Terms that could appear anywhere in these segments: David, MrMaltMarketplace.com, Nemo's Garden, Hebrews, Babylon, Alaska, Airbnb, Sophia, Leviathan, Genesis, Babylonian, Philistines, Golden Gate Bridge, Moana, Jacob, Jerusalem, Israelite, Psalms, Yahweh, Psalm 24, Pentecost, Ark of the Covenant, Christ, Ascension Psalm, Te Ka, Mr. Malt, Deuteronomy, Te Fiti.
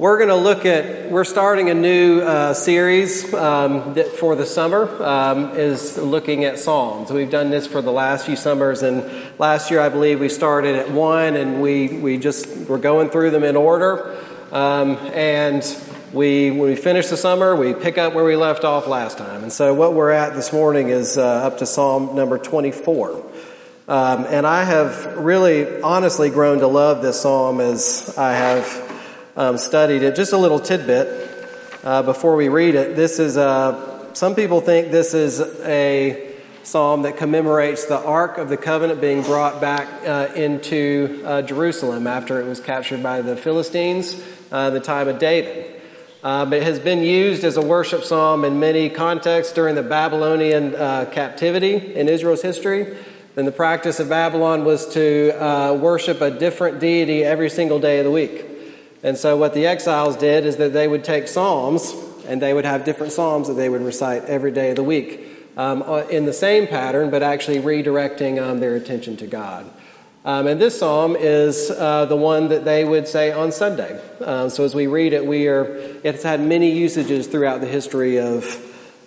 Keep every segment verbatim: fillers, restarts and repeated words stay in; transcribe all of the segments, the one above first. We're going to look at, we're starting a new uh, series um, that for the summer, um, is looking at Psalms. We've done this for the last few summers, and last year I believe we started at one, and we, we just were going through them in order. Um, and we when we finish the summer, we pick up where we left off last time. And so what we're at this morning is uh, up to Psalm number twenty-four. Um, and I have really honestly grown to love this psalm as I have Um, studied it. Just a little tidbit uh, before we read it. This is a, some people think this is a psalm that commemorates the Ark of the Covenant being brought back uh, into uh, Jerusalem after it was captured by the Philistines uh, in the time of David. Uh, but it has been used as a worship psalm in many contexts during the Babylonian uh, captivity in Israel's history. Then the practice of Babylon was to uh, worship a different deity every single day of the week. And so what the exiles did is that they would take psalms, and they would have different psalms that they would recite every day of the week um, in the same pattern, but actually redirecting um, their attention to God. Um, and this psalm is uh, the one that they would say on Sunday. Um, so as we read it, we are it's had many usages throughout the history of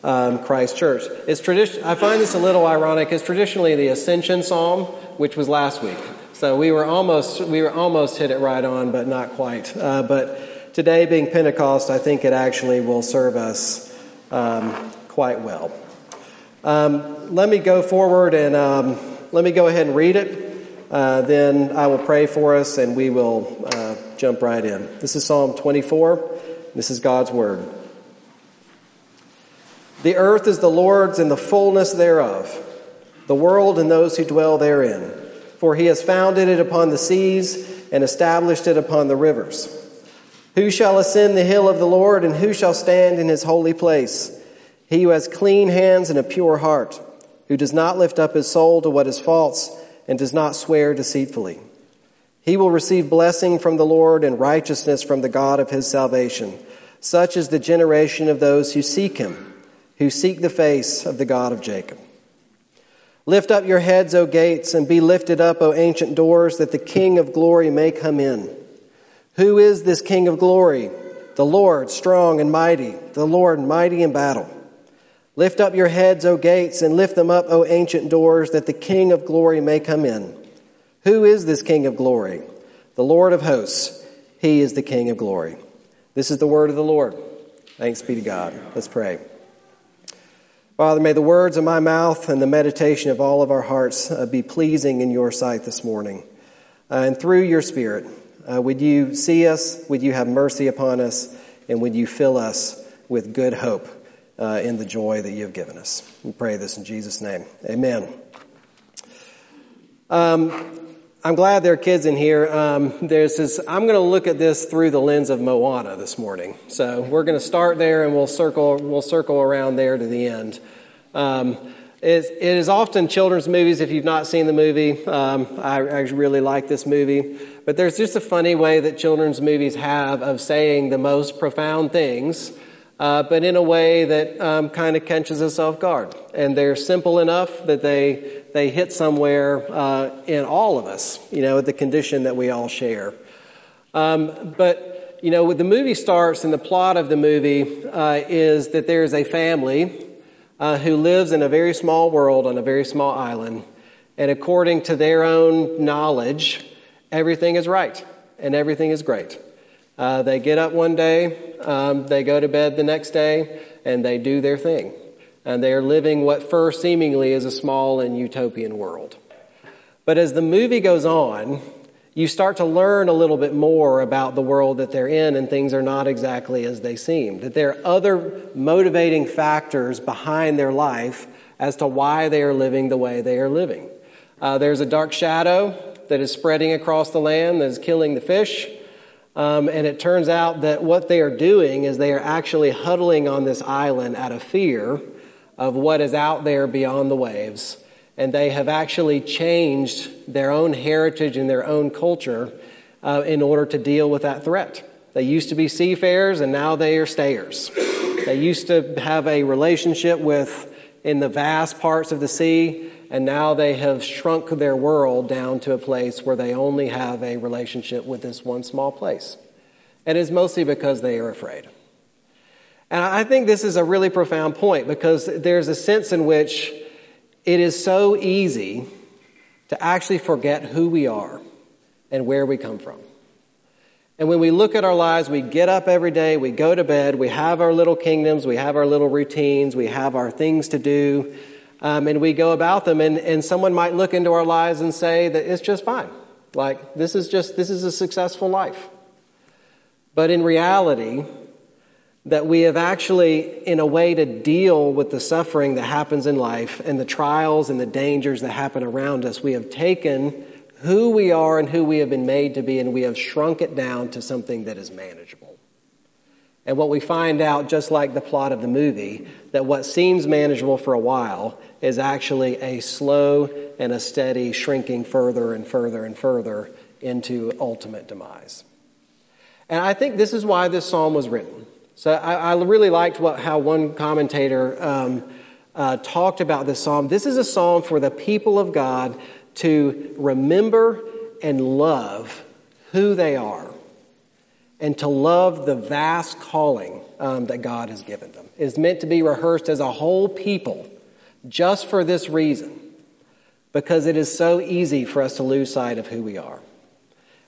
um, Christ's church. It's tradition. I find this a little ironic. It's traditionally the Ascension Psalm, which was last week. So we were almost we were almost hit it right on, but not quite. Uh, but today, being Pentecost, I think it actually will serve us um, quite well. Um, let me go forward and um, let me go ahead and read it. Uh, then I will pray for us, and we will uh, jump right in. This is Psalm twenty-four. This is God's word. The earth is the Lord's and the fullness thereof, the world and those who dwell therein. For he has founded it upon the seas and established it upon the rivers. Who shall ascend the hill of the Lord, and who shall stand in his holy place? He who has clean hands and a pure heart, who does not lift up his soul to what is false and does not swear deceitfully. He will receive blessing from the Lord and righteousness from the God of his salvation. Such is the generation of those who seek him, who seek the face of the God of Jacob. Lift up your heads, O gates, and be lifted up, O ancient doors, that the King of glory may come in. Who is this King of glory? The Lord, strong and mighty, the Lord, mighty in battle. Lift up your heads, O gates, and lift them up, O ancient doors, that the King of glory may come in. Who is this King of glory? The Lord of hosts. He is the King of glory. This is the word of the Lord. Thanks be to God. Let's pray. Father, may the words of my mouth and the meditation of all of our hearts uh, be pleasing in your sight this morning. Uh, and through your Spirit, uh, would you see us, would you have mercy upon us, and would you fill us with good hope uh, in the joy that you have given us. We pray this in Jesus' name. Amen. Um, I'm glad there are kids in here. Um, there's this, I'm going to look at this through the lens of Moana this morning. So we're going to start there, and we'll circle we'll circle around there to the end. Um, it, it is often children's movies. If you've not seen the movie, um, I, I really like this movie. But there's just a funny way that children's movies have of saying the most profound things, uh, but in a way that um, kind of catches us off guard. And they're simple enough that they they hit somewhere uh, in all of us, you know, the condition that we all share. Um, but. You know, the movie starts, and the plot of the movie uh, is that there is a family uh, who lives in a very small world on a very small island, and according to their own knowledge, everything is right and everything is great. Uh, they get up one day, um, they go to bed the next day, and they do their thing. And they are living what first seemingly is a small and utopian world. But as the movie goes on, you start to learn a little bit more about the world that they're in, and things are not exactly as they seem. That there are other motivating factors behind their life as to why they are living the way they are living. Uh, there's a dark shadow that is spreading across the land that is killing the fish. Um, and it turns out that what they are doing is they are actually huddling on this island out of fear of what is out there beyond the waves. And they have actually changed their own heritage and their own culture uh, in order to deal with that threat. They used to be seafarers, and now they are stayers. They used to have a relationship with in the vast parts of the sea, and now they have shrunk their world down to a place where they only have a relationship with this one small place. And it's mostly because they are afraid. And I think this is a really profound point, because there's a sense in which it is so easy to actually forget who we are and where we come from. And when we look at our lives, we get up every day, we go to bed, we have our little kingdoms, we have our little routines, we have our things to do, um, and we go about them. And, and someone might look into our lives and say that it's just fine. Like, this is just, this is a successful life. But in reality, that we have actually, in a way, to deal with the suffering that happens in life and the trials and the dangers that happen around us, we have taken who we are and who we have been made to be, and we have shrunk it down to something that is manageable. And what we find out, just like the plot of the movie, that what seems manageable for a while is actually a slow and a steady shrinking further and further and further into ultimate demise. And I think this is why this psalm was written. So I, I really liked what, how one commentator um, uh, talked about this psalm. This is a psalm for the people of God to remember and love who they are, and to love the vast calling um, that God has given them. It's meant to be rehearsed as a whole people just for this reason, because it is so easy for us to lose sight of who we are.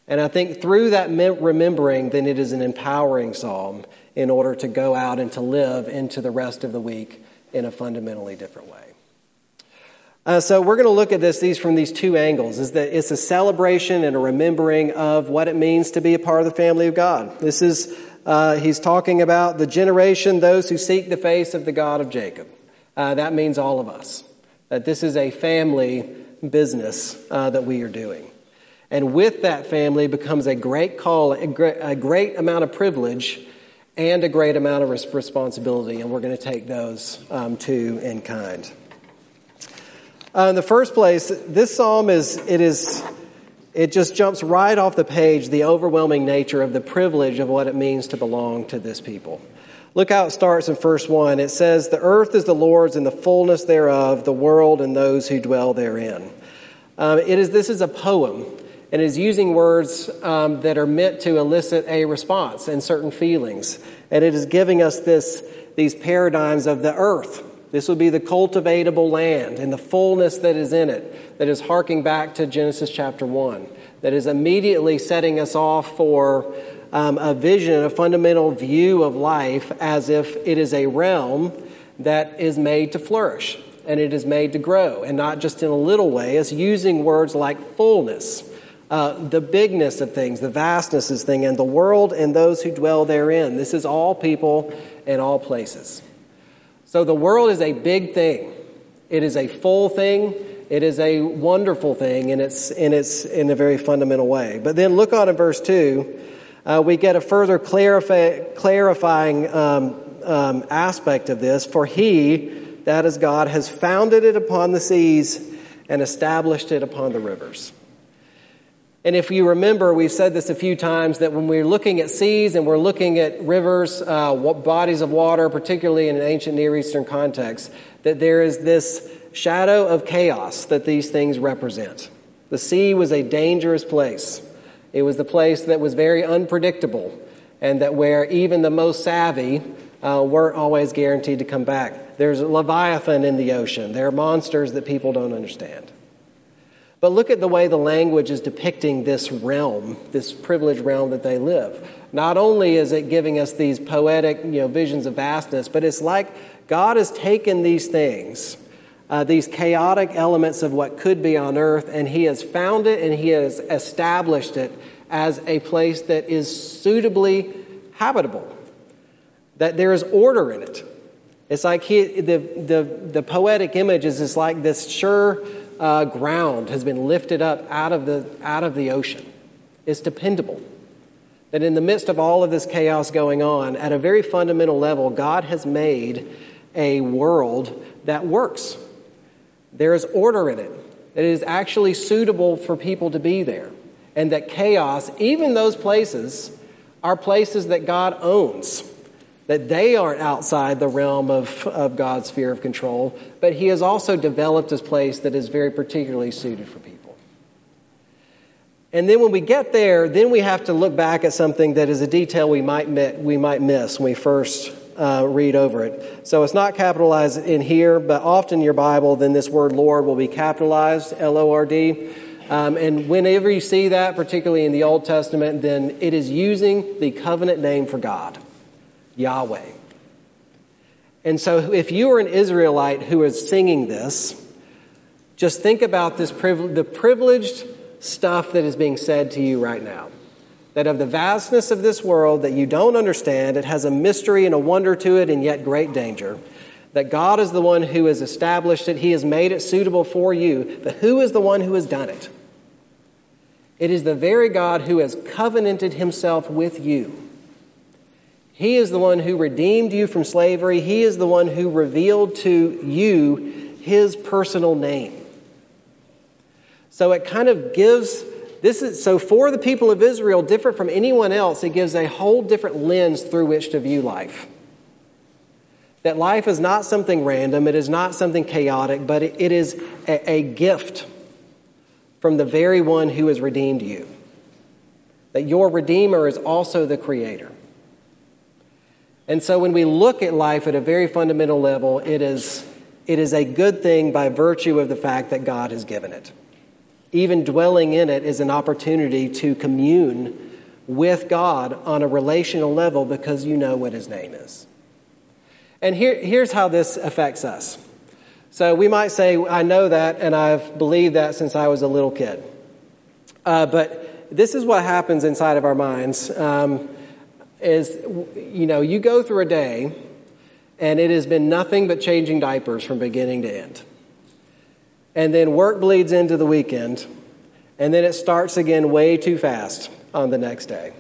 And I think through that remembering, then it is an empowering psalm in order to go out and to live into the rest of the week in a fundamentally different way. Uh, so we're going to look at this these from these two angles. Is that it's a celebration and a remembering of what it means to be a part of the family of God. This is, uh, he's talking about the generation, those who seek the face of the God of Jacob. Uh, that means all of us. That this is a family business uh, that we are doing. And with that family becomes a great call, a great, a great amount of privilege, and a great amount of responsibility. And we're going to take those um, two in kind. Uh, in the first place, this psalm is, it is, it just jumps right off the page, the overwhelming nature of the privilege of what it means to belong to this people. Look how it starts in verse one. It says, "The earth is the Lord's and the fullness thereof, the world and those who dwell therein." Um, it is, this is a poem, and is using words um, that are meant to elicit a response and certain feelings. And it is giving us this, these paradigms of the earth. This would be the cultivatable land and the fullness that is in it, that is harking back to Genesis chapter one, that is immediately setting us off for um, a vision, a fundamental view of life as if it is a realm that is made to flourish and it is made to grow, and not just in a little way. It's using words like fullness, Uh, the bigness of things, the vastness of things, and the world and those who dwell therein. This is all people and all places. So the world is a big thing. It is a full thing. It is a wonderful thing, and it's in its in a very fundamental way. But then look on in verse two, uh, we get a further clarify, clarifying um, um, aspect of this. "For he," that is God, "has founded it upon the seas and established it upon the rivers." And if you remember, we've said this a few times, that when we're looking at seas and we're looking at rivers, uh, bodies of water, particularly in an ancient Near Eastern context, that there is this shadow of chaos that these things represent. The sea was a dangerous place. It was the place that was very unpredictable, and that where even the most savvy uh, weren't always guaranteed to come back. There's a Leviathan in the ocean. There are monsters that people don't understand. But look at the way the language is depicting this realm, this privileged realm that they live. Not only is it giving us these poetic, you know, visions of vastness, but it's like God has taken these things, uh, these chaotic elements of what could be on earth, and he has found it and he has established it as a place that is suitably habitable, that there is order in it. It's like he, the, the, the poetic image is it's like this sure... Uh, ground has been lifted up out of the out of the ocean. It's dependable. That in the midst of all of this chaos going on, at a very fundamental level, God has made a world that works. There is order in it. That it is actually suitable for people to be there. And that chaos, even those places, are places that God owns. That they aren't outside the realm of, of God's sphere of control, but he has also developed this place that is very particularly suited for people. And then when we get there, then we have to look back at something that is a detail we might we might miss when we first uh, read over it. So it's not capitalized in here, but often in your Bible, then this word Lord will be capitalized, L O R D. Um, and whenever you see that, particularly in the Old Testament, then it is using the covenant name for God, Yahweh. And so if you are an Israelite who is singing this, just think about this priv- the privileged stuff that is being said to you right now. That of the vastness of this world that you don't understand, it has a mystery and a wonder to it and yet great danger. That God is the one who has established it. He has made it suitable for you. But who is the one who has done it? It is the very God who has covenanted himself with you. He is the one who redeemed you from slavery. He is the one who revealed to you his personal name. So it kind of gives, this is so for the people of Israel, different from anyone else, it gives a whole different lens through which to view life. That life is not something random, it is not something chaotic, but it, it is a, a gift from the very one who has redeemed you. That your Redeemer is also the Creator. And so when we look at life at a very fundamental level, it is, it is a good thing by virtue of the fact that God has given it. Even dwelling in it is an opportunity to commune with God on a relational level because you know what his name is. And here, here's how this affects us. So we might say, I know that and I've believed that since I was a little kid. Uh, but this is what happens inside of our minds. Um is, you know, you go through a day and it has been nothing but changing diapers from beginning to end. And then work bleeds into the weekend and then it starts again way too fast on the next day.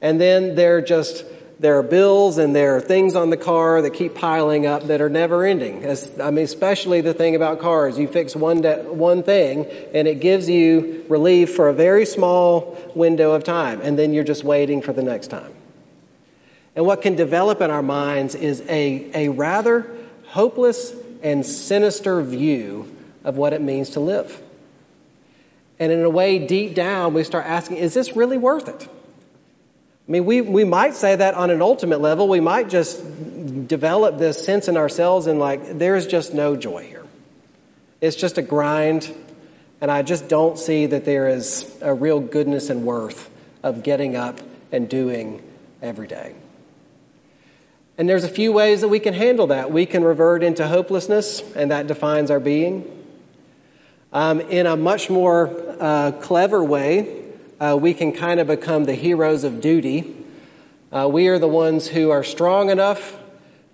And then there just, there are bills and there are things on the car that keep piling up that are never ending. As, I mean, especially the thing about cars, you fix one de- one thing and it gives you relief for a very small window of time and then you're just waiting for the next time. And what can develop in our minds is a, a rather hopeless and sinister view of what it means to live. And in a way, deep down, we start asking, is this really worth it? I mean, we, we might say that on an ultimate level. We might just develop this sense in ourselves and like, there's just no joy here. It's just a grind, and I just don't see that there is a real goodness and worth of getting up and doing every day. And there's a few ways that we can handle that. We can revert into hopelessness, and that defines our being. Um, in a much more uh, clever way, Uh, we can kind of become the heroes of duty. Uh, we are the ones who are strong enough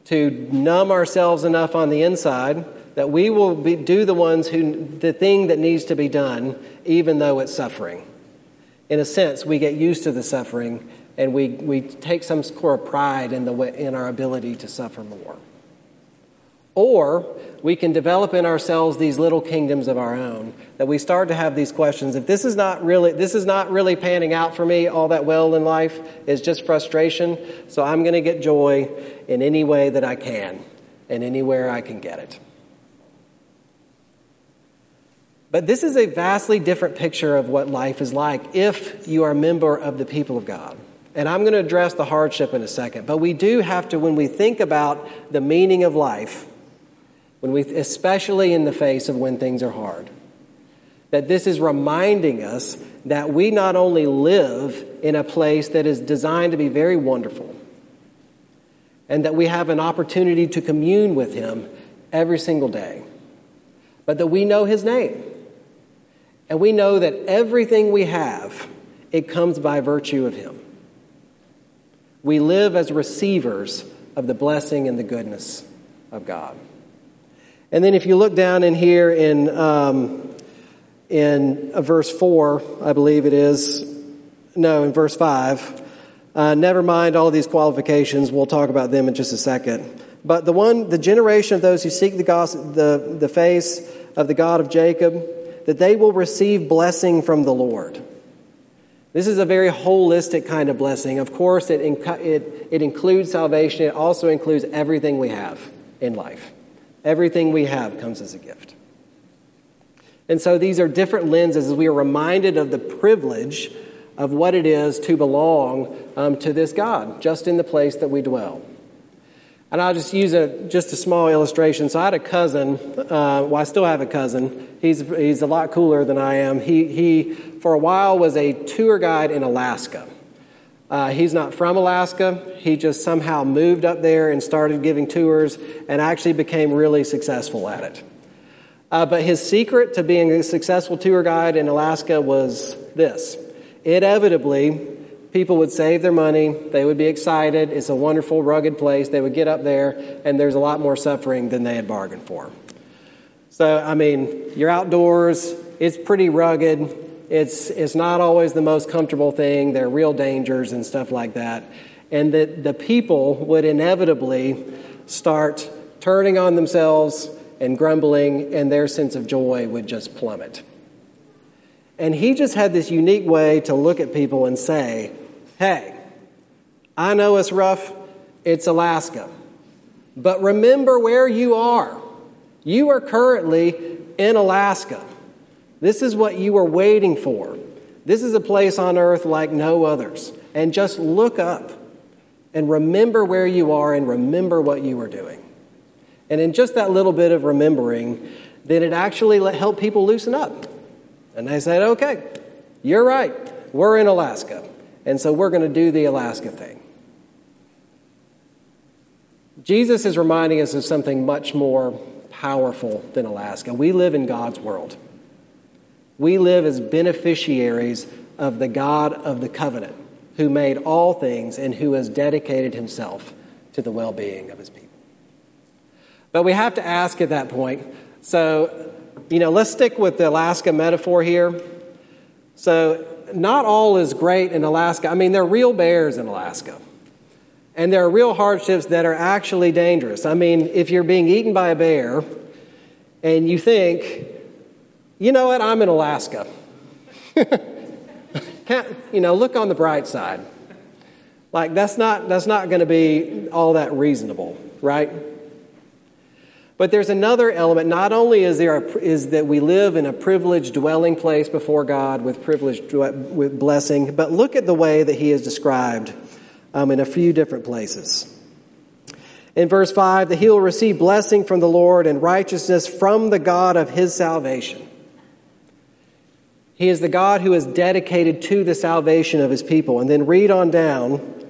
to numb ourselves enough on the inside that we will be, do the ones who the thing that needs to be done, even though it's suffering. In a sense, we get used to the suffering, and we we take some sort of pride in the way, in our ability to suffer more. Or we can develop in ourselves these little kingdoms of our own, that we start to have these questions. If this is not really, this is not really panning out for me all that well in life, it's just frustration, so I'm going to get joy in any way that I can and anywhere I can get it. But this is a vastly different picture of what life is like if you are a member of the people of God. And I'm going to address the hardship in a second, but we do have to, when we think about the meaning of life, when we, especially in the face of when things are hard, that this is reminding us that we not only live in a place that is designed to be very wonderful, and that we have an opportunity to commune with him every single day, but that we know his name. And we know that everything we have, it comes by virtue of him. We live as receivers of the blessing and the goodness of God. And then if you look down in here in um, in verse four, I believe it is, no, in verse five, uh, never mind all these qualifications, we'll talk about them in just a second. But the one, the generation of those who seek the, gospel, the, the face of the God of Jacob, that they will receive blessing from the Lord. This is a very holistic kind of blessing. Of course, it inc- it, it includes salvation. It also includes everything we have in life. Everything we have comes as a gift. And so these are different lenses as we are reminded of the privilege of what it is to belong um, to this God, just in the place that we dwell. And I'll just use a just a small illustration. So I had a cousin. Uh, well, I still have a cousin. He's he's a lot cooler than I am. He he for a while was a tour guide in Alaska. Uh, he's not from Alaska. He just somehow moved up there and started giving tours, and actually became really successful at it. Uh, but his secret to being a successful tour guide in Alaska was this: inevitably, people would save their money, they would be excited, it's a wonderful, rugged place, they would get up there, and there's a lot more suffering than they had bargained for. So, I mean, you're outdoors, it's pretty rugged, it's it's not always the most comfortable thing, there are real dangers and stuff like that, and that the people would inevitably start turning on themselves and grumbling, and their sense of joy would just plummet. And he just had this unique way to look at people and say, hey, I know it's rough, it's Alaska, but remember where you are. You are currently in Alaska. This is what you were waiting for. This is a place on earth like no others. And just look up and remember where you are and remember what you were doing. And in just that little bit of remembering, then it actually helped people loosen up. And they said, okay, you're right. We're in Alaska. And so we're going to do the Alaska thing. Jesus is reminding us of something much more powerful than Alaska. We live in God's world. We live as beneficiaries of the God of the covenant, who made all things and who has dedicated himself to the well-being of his people. But we have to ask at that point, so... You know, let's stick with the Alaska metaphor here. So not all is great in Alaska. I mean, there are real bears in Alaska. And there are real hardships that are actually dangerous. I mean, if you're being eaten by a bear and you think, you know what, I'm in Alaska. Can't, you know, look on the bright side. Like, that's not, that's not going to be all that reasonable, right? But there's another element. Not only is there a, is that we live in a privileged dwelling place before God with privileged with blessing, but look at the way that he is described um, in a few different places. In verse five, that he will receive blessing from the Lord and righteousness from the God of his salvation. He is the God who is dedicated to the salvation of his people. And then read on down,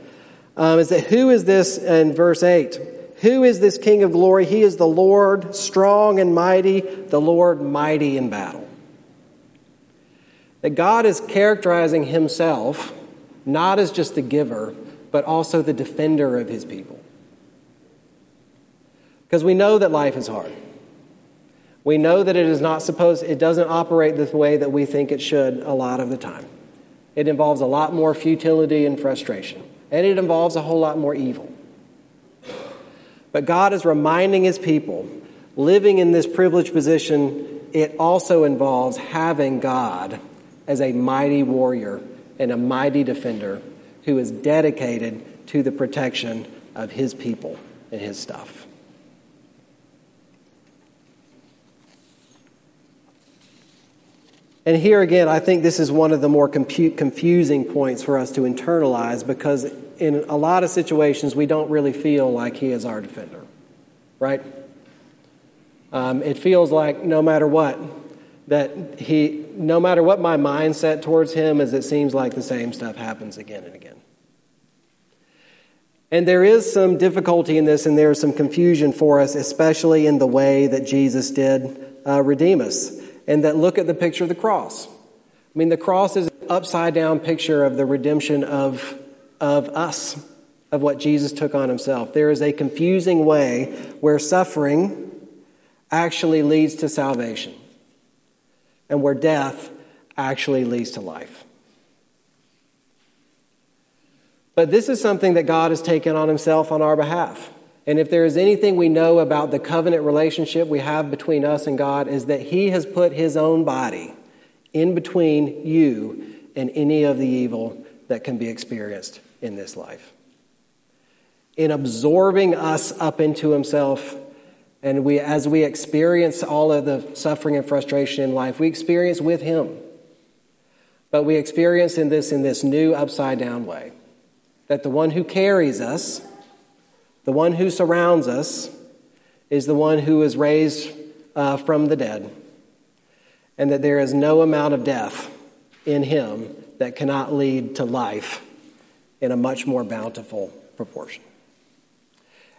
um, is that who is this in verse eight? Who is this King of glory? He is the Lord, strong and mighty, the Lord mighty in battle. That God is characterizing himself not as just the giver, but also the defender of his people. Because we know that life is hard. We know that it is not supposed, it doesn't operate the way that we think it should a lot of the time. It involves a lot more futility and frustration. And it involves a whole lot more evil. But God is reminding his people, living in this privileged position, it also involves having God as a mighty warrior and a mighty defender who is dedicated to the protection of his people and his stuff. And here again, I think this is one of the more confusing points for us to internalize, because in a lot of situations, we don't really feel like he is our defender, right? Um, it feels like no matter what, that he, no matter what my mindset towards him is, it seems like the same stuff happens again and again. And there is some difficulty in this, and there is some confusion for us, especially in the way that Jesus did uh, redeem us. And that look at the picture of the cross. I mean, the cross is an upside-down picture of the redemption of of us, of what Jesus took on himself. There is a confusing way where suffering actually leads to salvation and where death actually leads to life. But this is something that God has taken on himself on our behalf. And if there is anything we know about the covenant relationship we have between us and God, is that he has put his own body in between you and any of the evil that can be experienced in this life. In absorbing us up into himself And we, as we experience all of the suffering and frustration in life, we experience with him. But we experience in this in this new upside-down way, that the one who carries us, the one who surrounds us, is the one who is raised uh, from the dead, and that there is no amount of death in him that cannot lead to life in a much more bountiful proportion.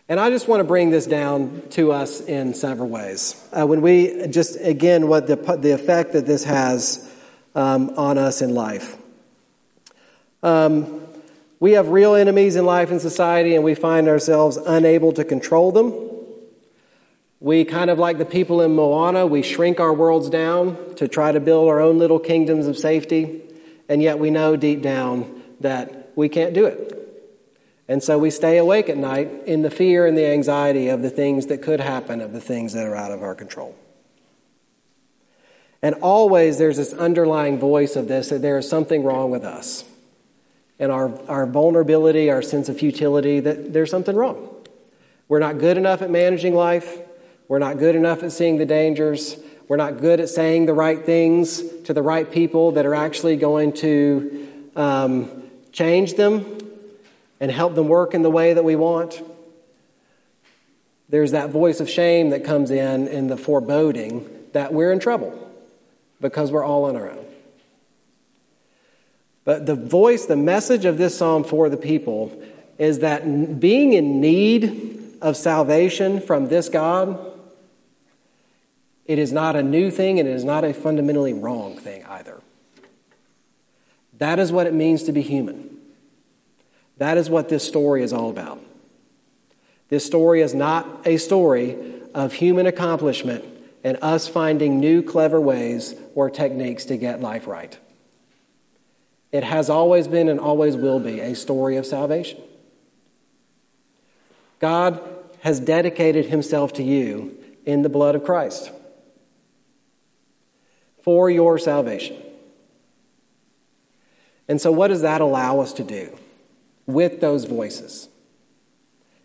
And I just want to bring this down to us in several ways. Uh, when we just, again, what the, the effect that this has um, on us in life. Um, we have real enemies in life and society, and we find ourselves unable to control them. We kind of like the people in Moana, we shrink our worlds down to try to build our own little kingdoms of safety, and yet we know deep down that we can't do it. And so we stay awake at night in the fear and the anxiety of the things that could happen, of the things that are out of our control. And always there's this underlying voice of this, that there is something wrong with us. And our, our vulnerability, our sense of futility, that there's something wrong. We're not good enough at managing life. We're not good enough at seeing the dangers. We're not good at saying the right things to the right people that are actually going to um, change them and help them work in the way that we want. There's that voice of shame that comes in in the foreboding that we're in trouble because we're all on our own. But the voice, the message of this psalm for the people is that being in need of salvation from this God, it is not a new thing, and it is not a fundamentally wrong thing either. That is what it means to be human. That is what this story is all about. This story is not a story of human accomplishment and us finding new clever ways or techniques to get life right. It has always been and always will be a story of salvation. God has dedicated himself to you in the blood of Christ for your salvation. And so what does that allow us to do with those voices?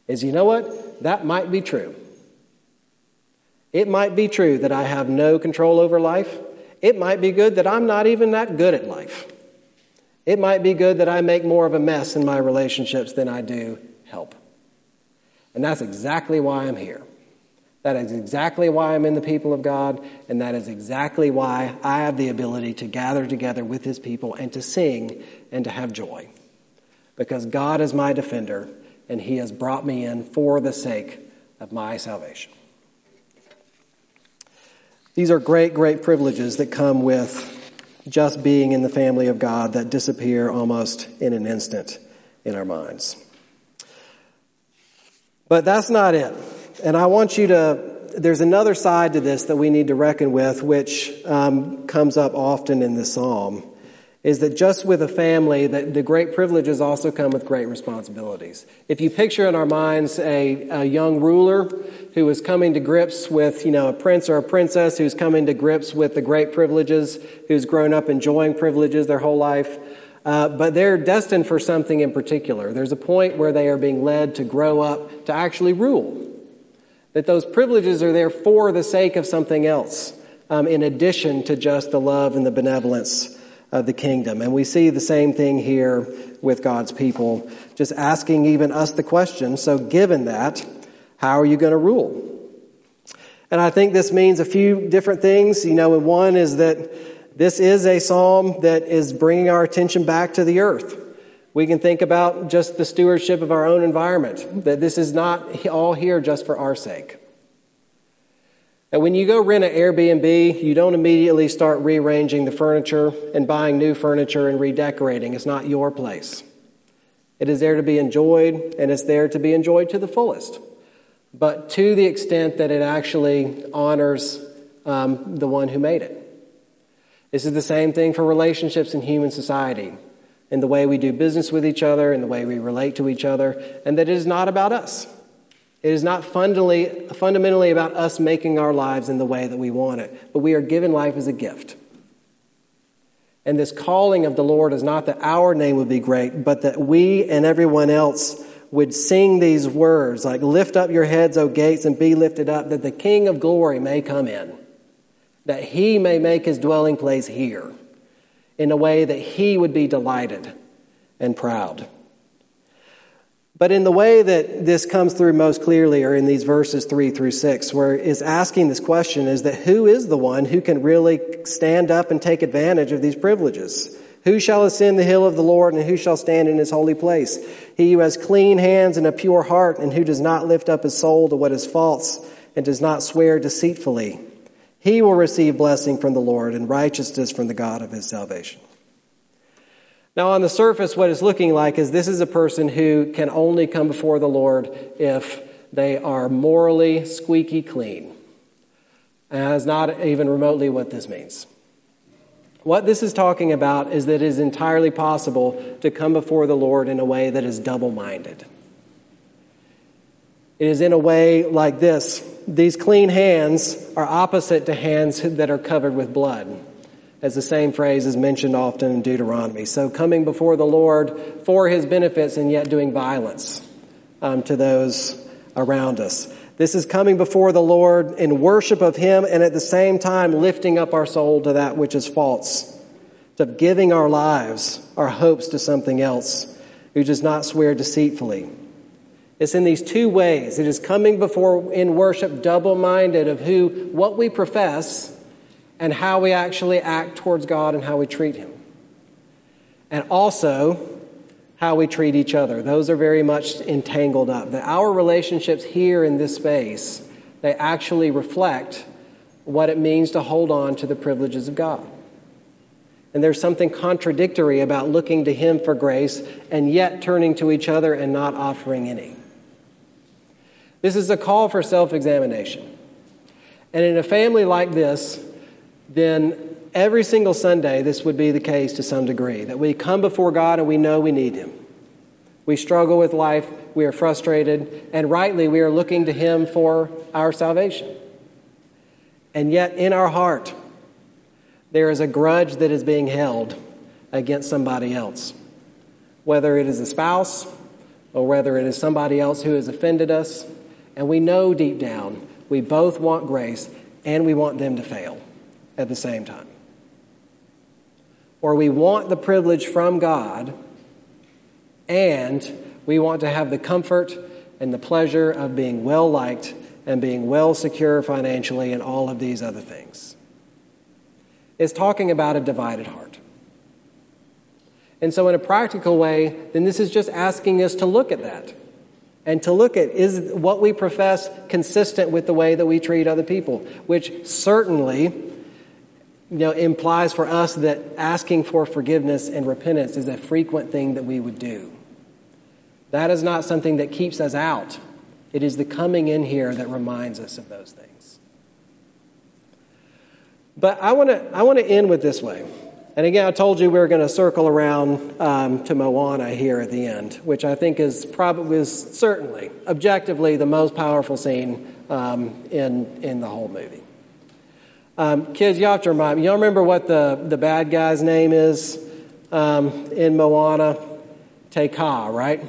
Is, you know what? That might be true. It might be true that I have no control over life. It might be good that I'm not even that good at life. It might be good that I make more of a mess in my relationships than I do help. And that's exactly why I'm here. That is exactly why I'm in the people of God, and that is exactly why I have the ability to gather together with his people and to sing and to have joy. Because God is my defender, and he has brought me in for the sake of my salvation. These are great, great privileges that come with just being in the family of God that disappear almost in an instant in our minds. But that's not it. And I want you to, there's another side to this that we need to reckon with, which um, comes up often in this psalm. Is that just with a family, that the great privileges also come with great responsibilities. If you picture in our minds a, a young ruler who is coming to grips with, you know, a prince or a princess who's coming to grips with the great privileges, who's grown up enjoying privileges their whole life, uh, but they're destined for something in particular. There's a point where they are being led to grow up to actually rule. That those privileges are there for the sake of something else, um, in addition to just the love and the benevolence of the kingdom. And we see the same thing here with God's people, just asking even us the question, so given that, how are you going to rule? And I think this means a few different things. You know, and one is that this is a psalm that is bringing our attention back to the earth. We can think about just the stewardship of our own environment, that this is not all here just for our sake. And when you go rent an Airbnb, you don't immediately start rearranging the furniture and buying new furniture and redecorating. It's not your place. It is there to be enjoyed, and it's there to be enjoyed to the fullest. But to the extent that it actually honors um, the one who made it. This is the same thing for relationships in human society, in the way we do business with each other, in the way we relate to each other, and that it is not about us. It is not fundamentally, fundamentally about us making our lives in the way that we want it, but we are given life as a gift. And this calling of the Lord is not that our name would be great, but that we and everyone else would sing these words like, lift up your heads, O gates, and be lifted up, that the King of glory may come in, that he may make his dwelling place here in a way that he would be delighted and proud. But in the way that this comes through most clearly are in these verses three through six, where it's asking this question is that who is the one who can really stand up and take advantage of these privileges? Who shall ascend the hill of the Lord, and who shall stand in his holy place? He who has clean hands and a pure heart, and who does not lift up his soul to what is false, and does not swear deceitfully. He will receive blessing from the Lord and righteousness from the God of his salvation. Now, on the surface, what it's looking like is this is a person who can only come before the Lord if they are morally squeaky clean. And that's not even remotely what this means. What this is talking about is that it is entirely possible to come before the Lord in a way that is double-minded. It is in a way like this. These clean hands are opposite to hands that are covered with blood, as the same phrase is mentioned often in Deuteronomy. So coming before the Lord for his benefits and yet doing violence um, to those around us. This is coming before the Lord in worship of him and at the same time lifting up our soul to that which is false, to giving our lives, our hopes to something else, who does not swear deceitfully. It's in these two ways. It is coming before in worship double-minded of who, what we profess and how we actually act towards God and how we treat him. And also how we treat each other. Those are very much entangled up. That our relationships here in this space, they actually reflect what it means to hold on to the privileges of God. And there's something contradictory about looking to him for grace and yet turning to each other and not offering any. This is a call for self-examination. And in a family like this, then every single Sunday, this would be the case to some degree, that we come before God and we know we need him. We struggle with life, we are frustrated, and rightly we are looking to him for our salvation. And yet in our heart, there is a grudge that is being held against somebody else, whether it is a spouse or whether it is somebody else who has offended us. And we know deep down we both want grace and we want them to fail at the same time. Or we want the privilege from God, and we want to have the comfort and the pleasure of being well-liked and being well-secure financially and all of these other things. It's talking about a divided heart. And so in a practical way, then this is just asking us to look at that and to look at, is what we profess consistent with the way that we treat other people, which certainly, you know, implies for us that asking for forgiveness and repentance is a frequent thing that we would do. That is not something that keeps us out. It is the coming in here that reminds us of those things. But I want to I want to end with this way. And again, I told you we were going to circle around um, to Moana here at the end, which I think is probably is certainly, objectively, the most powerful scene um, in in the whole movie. Um, kids, y'all have to remind me. Y'all remember what the, the bad guy's name is um, in Moana? Te Ka, right?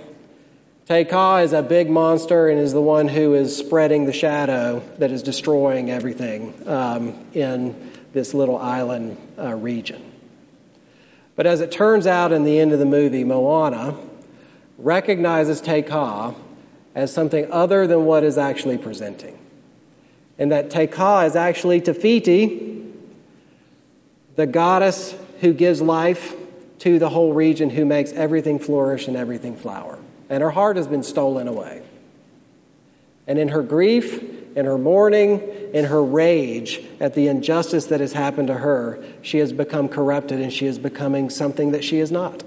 Te Ka is a big monster and is the one who is spreading the shadow that is destroying everything um, in this little island uh, region. But as it turns out in the end of the movie, Moana recognizes Te Ka as something other than what is actually presenting. And that Te Ka is actually Te Fiti, the goddess who gives life to the whole region, who makes everything flourish and everything flower. And her heart has been stolen away. And in her grief, in her mourning, in her rage at the injustice that has happened to her, she has become corrupted and she is becoming something that she is not.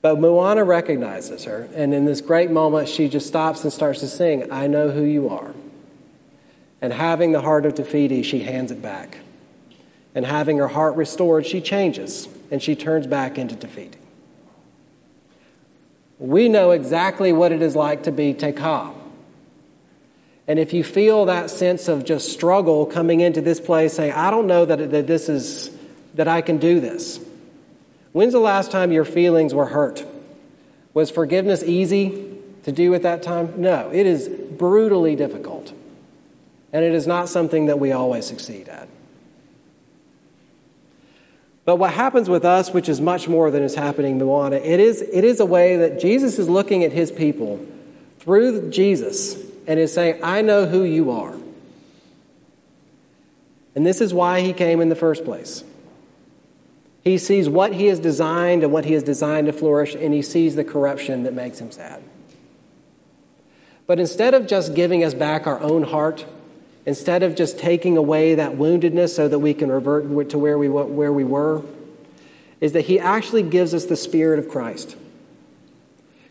But Moana recognizes her, and in this great moment, she just stops and starts to sing, "I know who you are." And having the heart of Te Fiti, she hands it back. And having her heart restored, she changes, and she turns back into Te Fiti. We know exactly what it is like to be Te Ka. And if you feel that sense of just struggle coming into this place, saying, I don't know that, that this is, that I can do this. When's the last time your feelings were hurt Was forgiveness easy to do at that time? No, it is brutally difficult. And it is not something that we always succeed at. But what happens with us, which is much more than is happening in Moana, it is, it is a way that Jesus is looking at his people through Jesus and is saying, I know who you are. And this is why he came in the first place. He sees what he has designed and what he has designed to flourish, and he sees the corruption that makes him sad. But instead of just giving us back our own heart, instead of just taking away that woundedness so that we can revert to where we, where we were, is that he actually gives us the Spirit of Christ,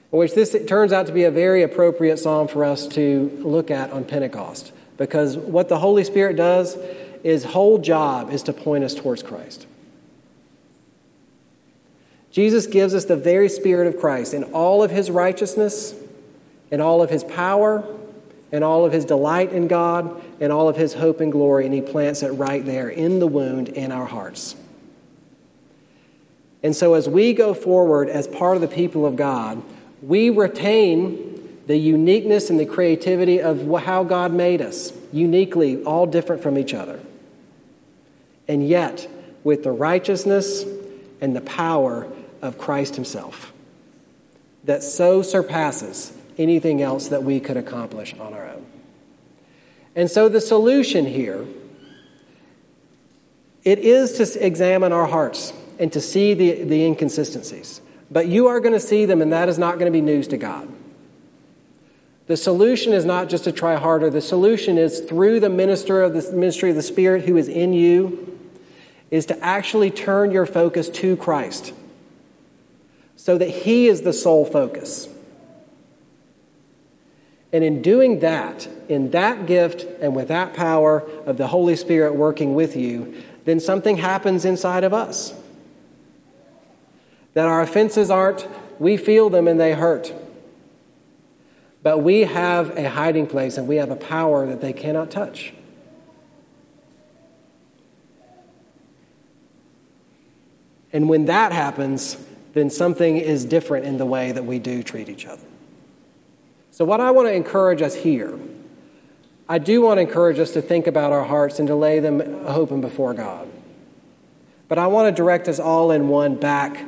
which this it turns out to be a very appropriate psalm for us to look at on Pentecost, because what the Holy Spirit does is his whole job is to point us towards Christ. Jesus gives us the very Spirit of Christ in all of his righteousness, in all of his power, in all of his delight in God, in all of his hope and glory, and he plants it right there in the wound in our hearts. And so as we go forward as part of the people of God, we retain the uniqueness and the creativity of how God made us, uniquely, all different from each other. And yet, with the righteousness and the power of Christ himself that so surpasses anything else that we could accomplish on our own. And so the solution here, it is to examine our hearts and to see the, the inconsistencies. But you are going to see them, and that is not going to be news to God. The solution is not just to try harder. The solution is through the minister of the ministry of the Spirit who is in you, is to actually turn your focus to Christ so that he is the sole focus. And in doing that, in that gift and with that power of the Holy Spirit working with you, then something happens inside of us. That our offenses aren't, we feel them and they hurt. But we have a hiding place and we have a power that they cannot touch. And when that happens, then something is different in the way that we do treat each other. So what I want to encourage us here, I do want to encourage us to think about our hearts and to lay them open before God. But I want to direct us all in one back,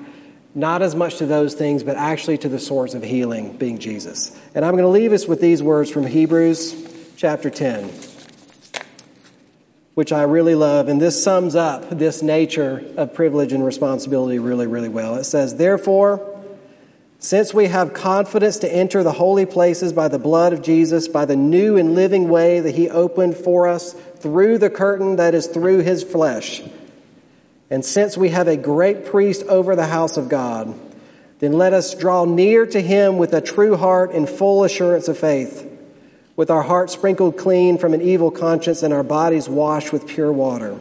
not as much to those things, but actually to the source of healing, being Jesus. And I'm going to leave us with these words from Hebrews chapter ten, which I really love, and this sums up this nature of privilege and responsibility really, really well. It says, therefore, since we have confidence to enter the holy places by the blood of Jesus, by the new and living way that he opened for us through the curtain that is through his flesh, and since we have a great priest over the house of God, then let us draw near to him with a true heart and full assurance of faith, with our hearts sprinkled clean from an evil conscience and our bodies washed with pure water.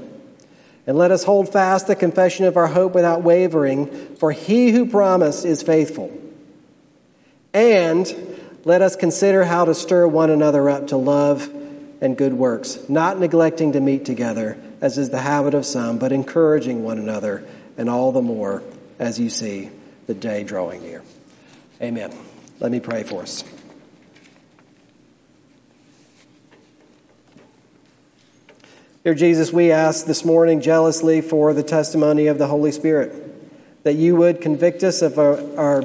And let us hold fast the confession of our hope without wavering, for he who promised is faithful. And let us consider how to stir one another up to love and good works, not neglecting to meet together, as is the habit of some, but encouraging one another, and all the more as you see the day drawing near. Amen. Let me pray for us. Dear Jesus, we ask this morning jealously for the testimony of the Holy Spirit, that you would convict us of our, our,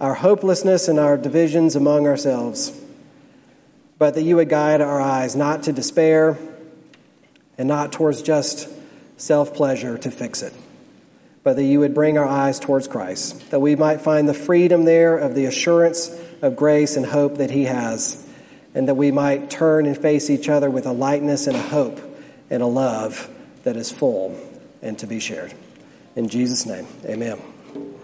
our hopelessness and our divisions among ourselves, but that you would guide our eyes not to despair and not towards just self-pleasure to fix it, but that you would bring our eyes towards Christ, that we might find the freedom there of the assurance of grace and hope that he has, and that we might turn and face each other with a lightness and a hope and a love that is full and to be shared. In Jesus' name, amen.